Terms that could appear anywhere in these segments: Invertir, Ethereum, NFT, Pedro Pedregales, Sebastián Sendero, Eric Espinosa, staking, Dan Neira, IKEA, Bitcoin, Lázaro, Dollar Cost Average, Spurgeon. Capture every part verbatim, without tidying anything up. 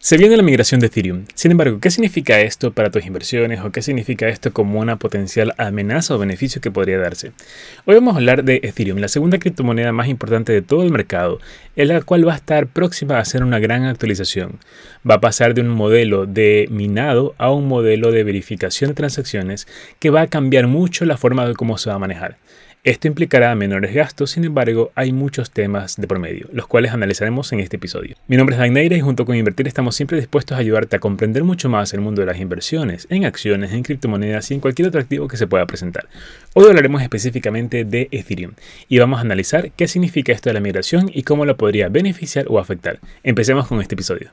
Se viene la migración de Ethereum. Sin embargo, ¿qué significa esto para tus inversiones o qué significa esto como una potencial amenaza o beneficio que podría darse? Hoy vamos a hablar de Ethereum, la segunda criptomoneda más importante de todo el mercado, en la cual va a estar próxima a hacer una gran actualización. Va a pasar de un modelo de minado a un modelo de verificación de transacciones que va a cambiar mucho la forma de cómo se va a manejar. Esto implicará menores gastos, sin embargo, hay muchos temas de por medio, los cuales analizaremos en este episodio. Mi nombre es Dan Neira y junto con Invertir estamos siempre dispuestos a ayudarte a comprender mucho más el mundo de las inversiones, en acciones, en criptomonedas y en cualquier otro activo que se pueda presentar. Hoy hablaremos específicamente de Ethereum y vamos a analizar qué significa esto de la migración y cómo la podría beneficiar o afectar. Empecemos con este episodio.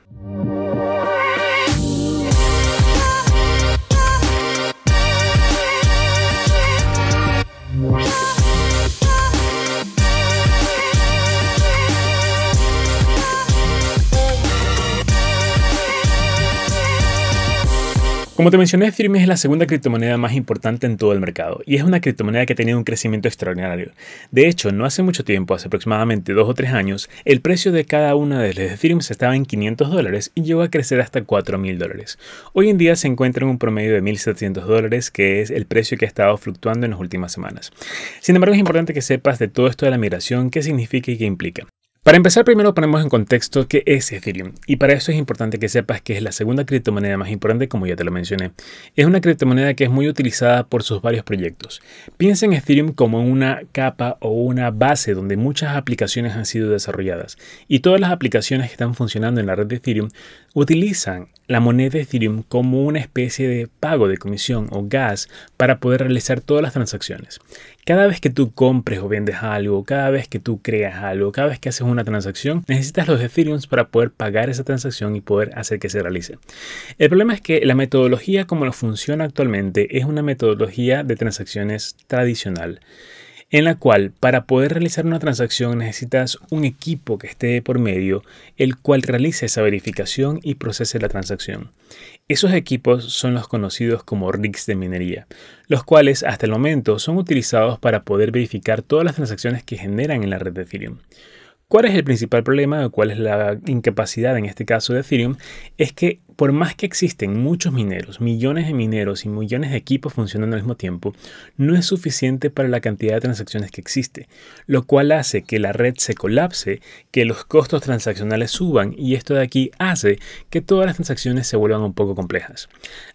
Como te mencioné, Ethereum es la segunda criptomoneda más importante en todo el mercado y es una criptomoneda que ha tenido un crecimiento extraordinario. De hecho, no hace mucho tiempo, hace aproximadamente dos o tres años, el precio de cada una de las Ethereum estaba en quinientos dólares y llegó a crecer hasta cuatro mil dólares. Hoy en día se encuentra en un promedio de mil setecientos dólares, que es el precio que ha estado fluctuando en las últimas semanas. Sin embargo, es importante que sepas de todo esto de la migración, qué significa y qué implica. Para empezar, primero ponemos en contexto qué es Ethereum, y para eso es importante que sepas que es la segunda criptomoneda más importante, como ya te lo mencioné. Es una criptomoneda que es muy utilizada por sus varios proyectos. Piensa en Ethereum como una capa o una base donde muchas aplicaciones han sido desarrolladas, y todas las aplicaciones que están funcionando en la red de Ethereum utilizan la moneda de Ethereum como una especie de pago de comisión o gas para poder realizar todas las transacciones. Cada vez que tú compres o vendes algo, cada vez que tú creas algo, cada vez que haces una transacción, necesitas los Ethereum para poder pagar esa transacción y poder hacer que se realice. El problema es que la metodología como lo funciona actualmente es una metodología de transacciones tradicional, en la cual para poder realizar una transacción necesitas un equipo que esté por medio, el cual realice esa verificación y procese la transacción. Esos equipos son los conocidos como rigs de minería, los cuales hasta el momento son utilizados para poder verificar todas las transacciones que generan en la red de Ethereum. ¿Cuál es el principal problema o cuál es la incapacidad en este caso de Ethereum? Es que por más que existen muchos mineros, millones de mineros y millones de equipos funcionando al mismo tiempo, no es suficiente para la cantidad de transacciones que existe, lo cual hace que la red se colapse, que los costos transaccionales suban y esto de aquí hace que todas las transacciones se vuelvan un poco complejas.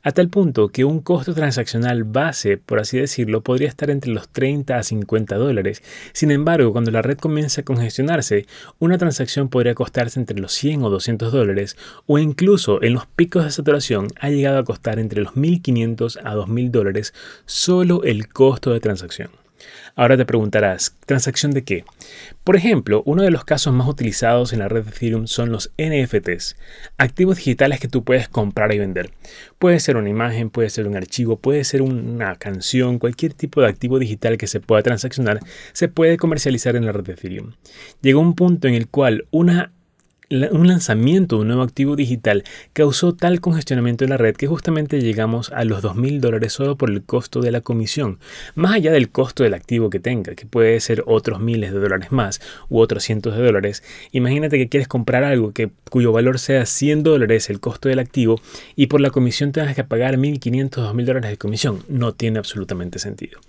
A tal punto que un costo transaccional base, por así decirlo, podría estar entre los treinta a cincuenta dólares. Sin embargo, cuando la red comienza a congestionarse, una transacción podría costarse entre los cien o doscientos dólares o incluso en los picos de saturación ha llegado a costar entre los mil quinientos a dos mil dólares solo el costo de transacción. Ahora te preguntarás, ¿transacción de qué? Por ejemplo, uno de los casos más utilizados en la red de Ethereum son los N F Ts, activos digitales que tú puedes comprar y vender. Puede ser una imagen, puede ser un archivo, puede ser una canción, cualquier tipo de activo digital que se pueda transaccionar se puede comercializar en la red de Ethereum. Llegó un punto en el cual una Un lanzamiento de un nuevo activo digital causó tal congestionamiento en la red que justamente llegamos a los dos mil dólares solo por el costo de la comisión, más allá del costo del activo que tenga, que puede ser otros miles de dólares más u otros cientos de dólares. Imagínate que quieres comprar algo que, cuyo valor sea cien dólares el costo del activo y por la comisión tengas que pagar mil quinientos o dos mil dólares de comisión. No tiene absolutamente sentido.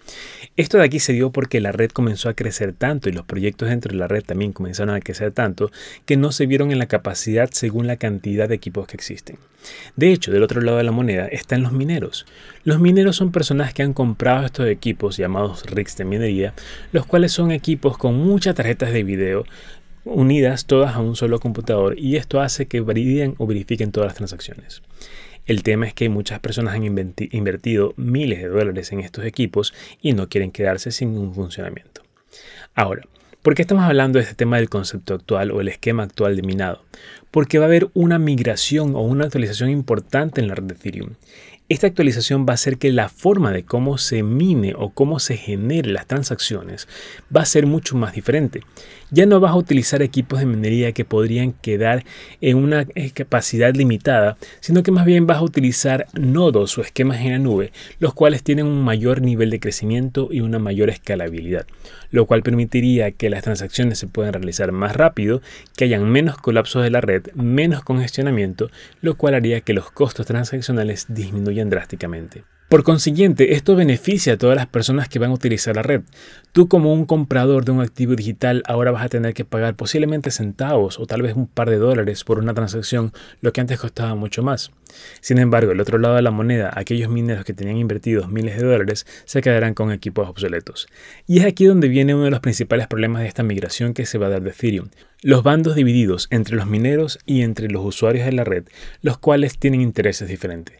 Esto de aquí se dio porque la red comenzó a crecer tanto y los proyectos dentro de la red también comenzaron a crecer tanto que no se vieron en la capacidad según la cantidad de equipos que existen. De hecho, del otro lado de la moneda están los mineros. Los mineros son personas que han comprado estos equipos llamados rigs de minería, los cuales son equipos con muchas tarjetas de video unidas todas a un solo computador y esto hace que validen o verifiquen todas las transacciones. El tema es que muchas personas han invertido miles de dólares en estos equipos y no quieren quedarse sin un funcionamiento. Ahora, ¿por qué estamos hablando de este tema del concepto actual o el esquema actual de minado? Porque va a haber una migración o una actualización importante en la red de Ethereum. Esta actualización va a hacer que la forma de cómo se mine o cómo se generen las transacciones va a ser mucho más diferente. Ya no vas a utilizar equipos de minería que podrían quedar en una capacidad limitada, sino que más bien vas a utilizar nodos o esquemas en la nube, los cuales tienen un mayor nivel de crecimiento y una mayor escalabilidad, lo cual permitiría que las transacciones se puedan realizar más rápido, que hayan menos colapsos de la red, menos congestionamiento, lo cual haría que los costos transaccionales disminuyan drásticamente. Por consiguiente, esto beneficia a todas las personas que van a utilizar la red. Tú, como un comprador de un activo digital, ahora vas a tener que pagar posiblemente centavos o tal vez un par de dólares por una transacción, lo que antes costaba mucho más. Sin embargo, el otro lado de la moneda, aquellos mineros que tenían invertidos miles de dólares se quedarán con equipos obsoletos. Y es aquí donde viene uno de los principales problemas de esta migración que se va a dar de Ethereum. Los bandos divididos entre los mineros y entre los usuarios de la red, los cuales tienen intereses diferentes.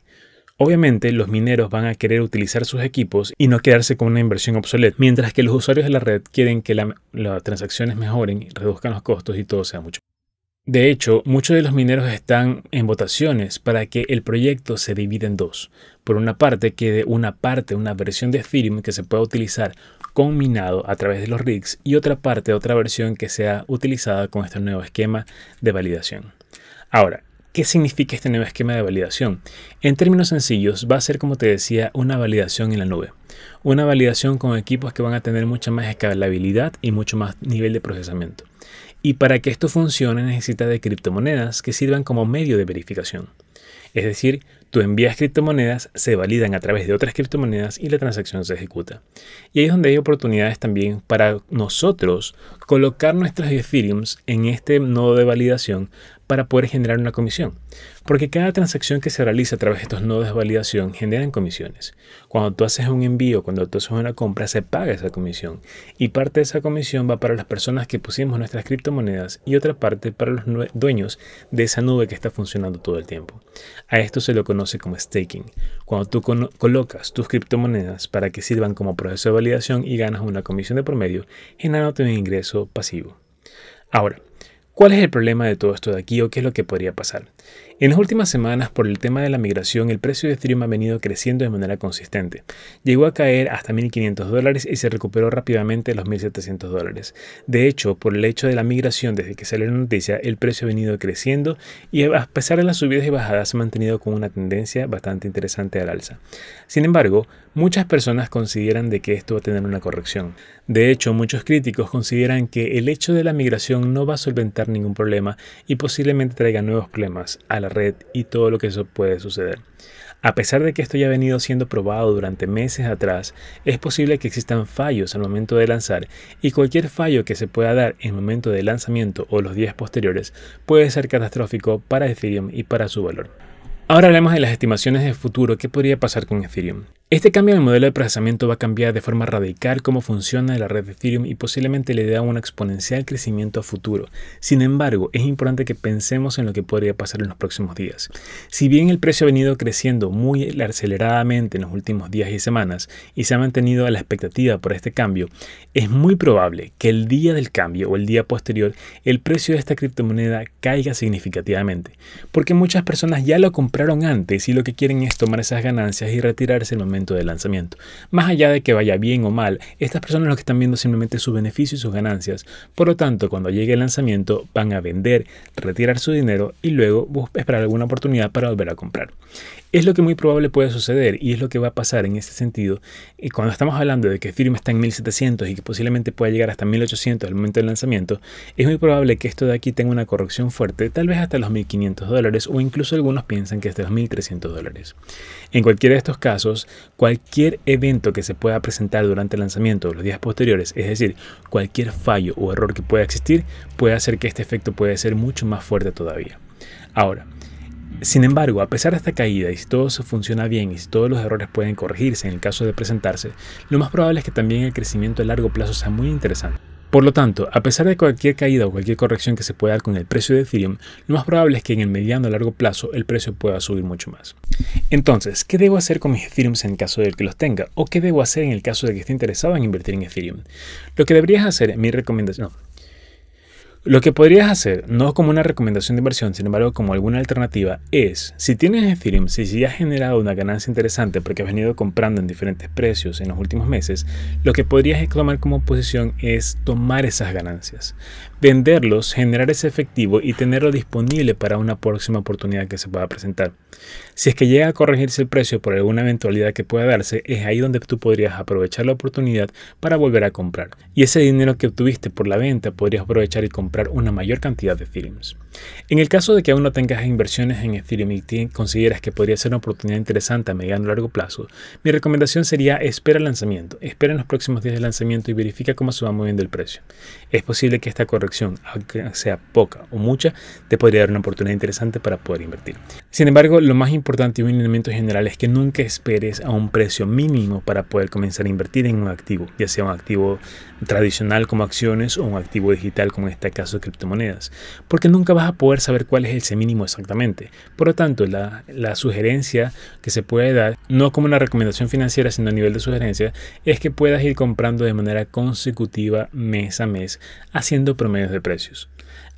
Obviamente, los mineros van a querer utilizar sus equipos y no quedarse con una inversión obsoleta, mientras que los usuarios de la red quieren que la, las transacciones mejoren, reduzcan los costos y todo sea mucho mejor. De hecho, muchos de los mineros están en votaciones para que el proyecto se divida en dos. Por una parte, quede una parte, una versión de Ethereum que se pueda utilizar con minado a través de los rigs y otra parte, otra versión que sea utilizada con este nuevo esquema de validación. Ahora, ¿qué significa este nuevo esquema de validación? En términos sencillos, va a ser, como te decía, una validación en la nube. Una validación con equipos que van a tener mucha más escalabilidad y mucho más nivel de procesamiento. Y para que esto funcione necesitas de criptomonedas que sirvan como medio de verificación. Es decir, tú envías criptomonedas, se validan a través de otras criptomonedas y la transacción se ejecuta. Y ahí es donde hay oportunidades también para nosotros colocar nuestras Ethereums en este nodo de validación para poder generar una comisión. Porque cada transacción que se realiza a través de estos nodos de validación generan comisiones. Cuando tú haces un envío, cuando tú haces una compra, se paga esa comisión. Y parte de esa comisión va para las personas que pusimos nuestras criptomonedas y otra parte para los dueños de esa nube que está funcionando todo el tiempo. A esto se lo conoce como staking, cuando tú colocas tus criptomonedas para que sirvan como proceso de validación y ganas una comisión de promedio, generándote un ingreso pasivo. Ahora, ¿cuál es el problema de todo esto de aquí o qué es lo que podría pasar? En las últimas semanas, por el tema de la migración, el precio de Ethereum ha venido creciendo de manera consistente. Llegó a caer hasta mil quinientos dólares y se recuperó rápidamente los mil setecientos dólares. De hecho, por el hecho de la migración desde que salió la noticia, el precio ha venido creciendo y a pesar de las subidas y bajadas se ha mantenido con una tendencia bastante interesante al alza. Sin embargo, muchas personas consideran de que esto va a tener una corrección. De hecho, muchos críticos consideran que el hecho de la migración no va a solventar ningún problema y posiblemente traiga nuevos problemas a la red y todo lo que eso puede suceder. A pesar de que esto ya ha venido siendo probado durante meses atrás, es posible que existan fallos al momento de lanzar y cualquier fallo que se pueda dar en el momento del lanzamiento o los días posteriores puede ser catastrófico para Ethereum y para su valor. Ahora hablemos de las estimaciones de futuro que podría pasar con Ethereum. Este cambio en el modelo de procesamiento va a cambiar de forma radical cómo funciona la red de Ethereum y posiblemente le da un exponencial crecimiento a futuro. Sin embargo, es importante que pensemos en lo que podría pasar en los próximos días. Si bien el precio ha venido creciendo muy aceleradamente en los últimos días y semanas y se ha mantenido a la expectativa por este cambio, es muy probable que el día del cambio o el día posterior el precio de esta criptomoneda caiga significativamente, porque muchas personas ya lo compraron antes y lo que quieren es tomar esas ganancias y retirarse el momento de lanzamiento. Más allá de que vaya bien o mal, estas personas lo que están viendo simplemente su beneficio y sus ganancias. Por lo tanto, cuando llegue el lanzamiento, van a vender, retirar su dinero y luego esperar alguna oportunidad para volver a comprar. Es lo que muy probable puede suceder y es lo que va a pasar en este sentido. Y cuando estamos hablando de que Ethereum está en mil setecientos y que posiblemente pueda llegar hasta mil ochocientos al momento del lanzamiento, es muy probable que esto de aquí tenga una corrección fuerte, tal vez hasta los mil quinientos dólares o incluso algunos piensan que hasta los mil trescientos dólares. En cualquiera de estos casos, cualquier evento que se pueda presentar durante el lanzamiento o los días posteriores, es decir, cualquier fallo o error que pueda existir, puede hacer que este efecto pueda ser mucho más fuerte todavía. Ahora, sin embargo, a pesar de esta caída y si todo se funciona bien y si todos los errores pueden corregirse en el caso de presentarse, lo más probable es que también el crecimiento a largo plazo sea muy interesante. Por lo tanto, a pesar de cualquier caída o cualquier corrección que se pueda dar con el precio de Ethereum, lo más probable es que en el mediano a largo plazo el precio pueda subir mucho más. Entonces, ¿qué debo hacer con mis Ethereums en caso de que los tenga? ¿O qué debo hacer en el caso de que esté interesado en invertir en Ethereum? Lo que deberías hacer, mi recomendación... No. Lo que podrías hacer, no como una recomendación de inversión, sin embargo como alguna alternativa, es, si tienes Ethereum, si ya has generado una ganancia interesante porque has venido comprando en diferentes precios en los últimos meses, lo que podrías tomar como posición es tomar esas ganancias, venderlos, generar ese efectivo y tenerlo disponible para una próxima oportunidad que se pueda presentar. Si es que llega a corregirse el precio por alguna eventualidad que pueda darse, es ahí donde tú podrías aprovechar la oportunidad para volver a comprar. Y ese dinero que obtuviste por la venta podrías aprovechar y comprar una mayor cantidad de Ethereum. En el caso de que aún no tengas inversiones en Ethereum y consideras que podría ser una oportunidad interesante a mediano o largo plazo, mi recomendación sería espera el lanzamiento, espera en los próximos días de lanzamiento y verifica cómo se va moviendo el precio. Es posible que esta corrección, aunque sea poca o mucha, te podría dar una oportunidad interesante para poder invertir. Sin embargo, lo más importante y un elemento general es que nunca esperes a un precio mínimo para poder comenzar a invertir en un activo, ya sea un activo tradicional como acciones o un activo digital como en este caso de criptomonedas, porque nunca vas a poder saber cuál es ese mínimo exactamente. Por lo tanto, la, la sugerencia que se puede dar, no como una recomendación financiera sino a nivel de sugerencia, es que puedas ir comprando de manera consecutiva mes a mes haciendo promedios de precios.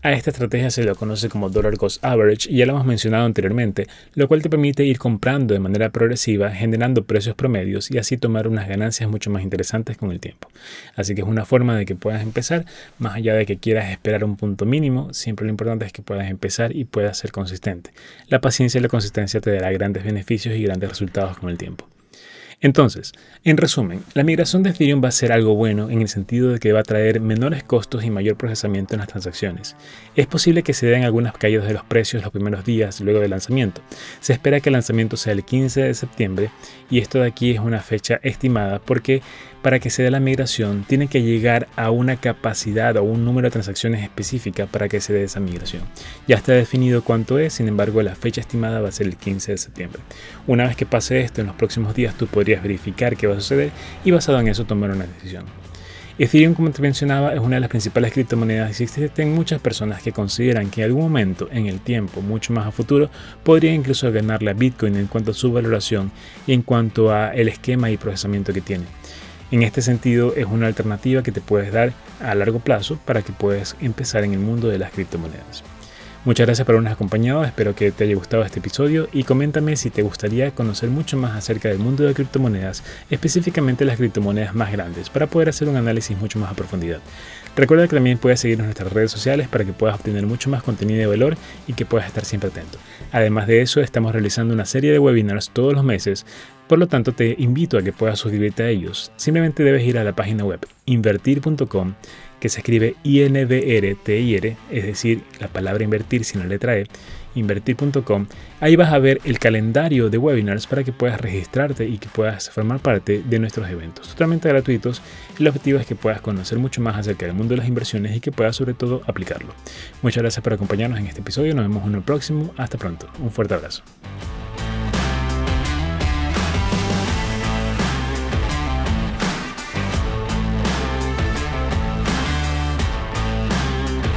A esta estrategia se lo conoce como Dollar Cost Average y ya lo hemos mencionado anteriormente, lo cual te permite ir comprando de manera progresiva, generando precios promedios y así tomar unas ganancias mucho más interesantes con el tiempo. Así que es una forma de que puedas empezar, más allá de que quieras esperar un punto mínimo, siempre lo importante es que puedas empezar y puedas ser consistente. La paciencia y la consistencia te dará grandes beneficios y grandes resultados con el tiempo. Entonces, en resumen, la migración de Ethereum va a ser algo bueno en el sentido de que va a traer menores costos y mayor procesamiento en las transacciones. Es posible que se den algunas caídas de los precios los primeros días luego del lanzamiento. Se espera que el lanzamiento sea el quince de septiembre y esto de aquí es una fecha estimada porque para que se dé la migración tiene que llegar a una capacidad o un número de transacciones específica para que se dé esa migración. Ya está definido cuánto es, sin embargo la fecha estimada va a ser el quince de septiembre. Una vez que pase esto, en los próximos días tú podrías verificar qué va a suceder y basado en eso tomar una decisión. Ethereum, como te mencionaba, es una de las principales criptomonedas y existen muchas personas que consideran que en algún momento en el tiempo, mucho más a futuro, podría incluso ganarle a Bitcoin en cuanto a su valoración y en cuanto a el esquema y procesamiento que tiene. En este sentido, es una alternativa que te puedes dar a largo plazo para que puedas empezar en el mundo de las criptomonedas. Muchas gracias por habernos acompañado, espero que te haya gustado este episodio y coméntame si te gustaría conocer mucho más acerca del mundo de criptomonedas, específicamente las criptomonedas más grandes, para poder hacer un análisis mucho más a profundidad. Recuerda que también puedes seguirnos en nuestras redes sociales para que puedas obtener mucho más contenido de valor y que puedas estar siempre atento. Además de eso, estamos realizando una serie de webinars todos los meses, por lo tanto te invito a que puedas suscribirte a ellos. Simplemente debes ir a la página web invertir punto com, que se escribe I N V R T I R, es decir, la palabra invertir sin la letra E, invertir punto com. Ahí vas a ver el calendario de webinars para que puedas registrarte y que puedas formar parte de nuestros eventos totalmente gratuitos. El objetivo es que puedas conocer mucho más acerca del mundo de las inversiones y que puedas sobre todo aplicarlo. Muchas gracias por acompañarnos en este episodio, nos vemos en el próximo, hasta pronto, un fuerte abrazo.